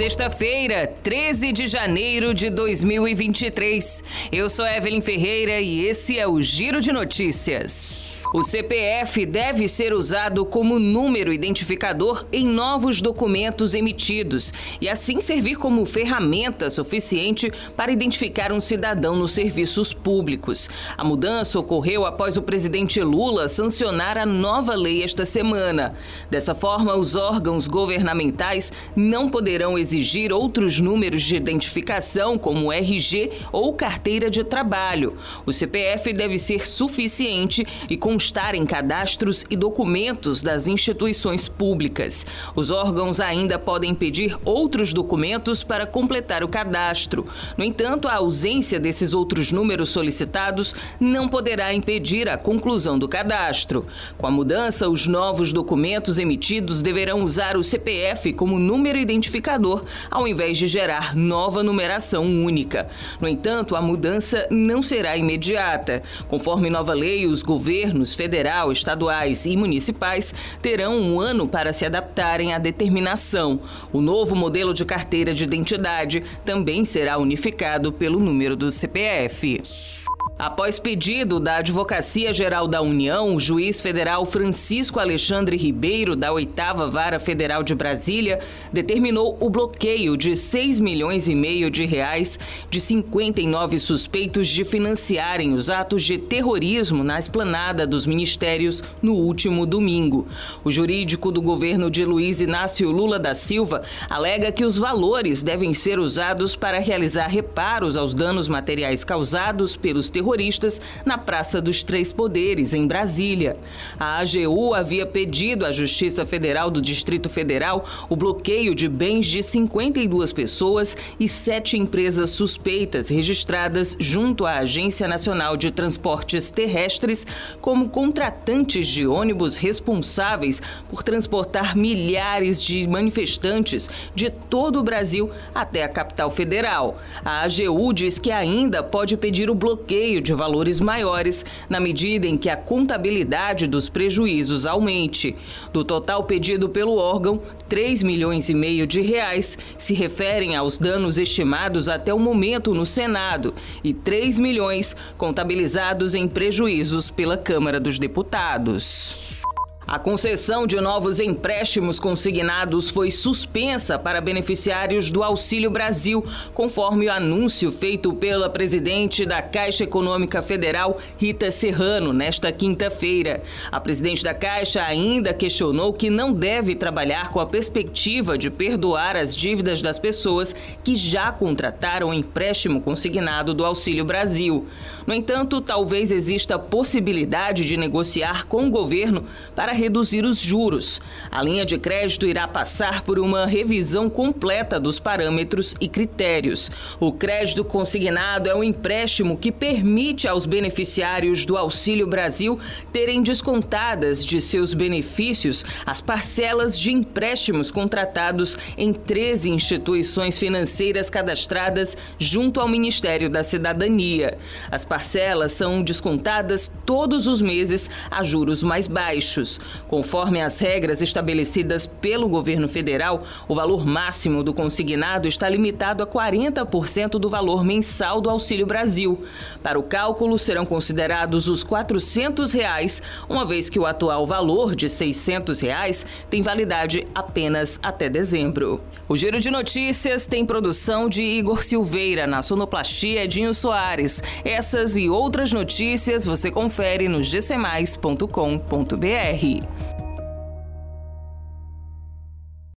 Sexta-feira, 13 de janeiro de 2023. Eu sou Evelyn Ferreira e esse é o Giro de Notícias. O CPF deve ser usado como número identificador em novos documentos emitidos e assim servir como ferramenta suficiente para identificar um cidadão nos serviços públicos. A mudança ocorreu após o presidente Lula sancionar a nova lei esta semana. Dessa forma, os órgãos governamentais não poderão exigir outros números de identificação, como RG ou carteira de trabalho. O CPF deve ser suficiente e constar em cadastros e documentos das instituições públicas. Os órgãos ainda podem pedir outros documentos para completar o cadastro. No entanto, a ausência desses outros números solicitados não poderá impedir a conclusão do cadastro. Com a mudança, os novos documentos emitidos deverão usar o CPF como número identificador, ao invés de gerar nova numeração única. No entanto, a mudança não será imediata. Conforme nova lei, os governos federal, estaduais e municipais terão um ano para se adaptarem à determinação. O novo modelo de carteira de identidade também será unificado pelo número do CPF. Após pedido da Advocacia Geral da União, o juiz federal Francisco Alexandre Ribeiro, da 8ª Vara Federal de Brasília, determinou o bloqueio de R$ 6,5 milhões de 59 suspeitos de financiarem os atos de terrorismo na Esplanada dos Ministérios no último domingo. O jurídico do governo de Luiz Inácio Lula da Silva alega que os valores devem ser usados para realizar reparos aos danos materiais causados pelos terroristas na Praça dos Três Poderes, em Brasília. A AGU havia pedido à Justiça Federal do Distrito Federal o bloqueio de bens de 52 pessoas e 7 empresas suspeitas registradas junto à Agência Nacional de Transportes Terrestres como contratantes de ônibus responsáveis por transportar milhares de manifestantes de todo o Brasil até a capital federal. A AGU diz que ainda pode pedir o bloqueio de valores maiores, na medida em que a contabilidade dos prejuízos aumente. Do total pedido pelo órgão, R$ 3,5 milhões se referem aos danos estimados até o momento no Senado e R$ 3 milhões contabilizados em prejuízos pela Câmara dos Deputados. A concessão de novos empréstimos consignados foi suspensa para beneficiários do Auxílio Brasil, conforme o anúncio feito pela presidente da Caixa Econômica Federal, Rita Serrano, nesta quinta-feira. A presidente da Caixa ainda questionou que não deve trabalhar com a perspectiva de perdoar as dívidas das pessoas que já contrataram o empréstimo consignado do Auxílio Brasil. No entanto, talvez exista a possibilidade de negociar com o governo para reduzir os juros. A linha de crédito irá passar por uma revisão completa dos parâmetros e critérios. O crédito consignado é um empréstimo que permite aos beneficiários do Auxílio Brasil terem descontadas de seus benefícios as parcelas de empréstimos contratados em 13 instituições financeiras cadastradas junto ao Ministério da Cidadania. As parcelas são descontadas todos os meses a juros mais baixos. Conforme as regras estabelecidas pelo governo federal, o valor máximo do consignado está limitado a 40% do valor mensal do Auxílio Brasil. Para o cálculo, serão considerados os R$ 400, uma vez que o atual valor de R$ 600 tem validade apenas até dezembro. O Giro de Notícias tem produção de Igor Silveira, na sonoplastia Edinho Soares. Essas e outras notícias você confere no gcmais.com.br.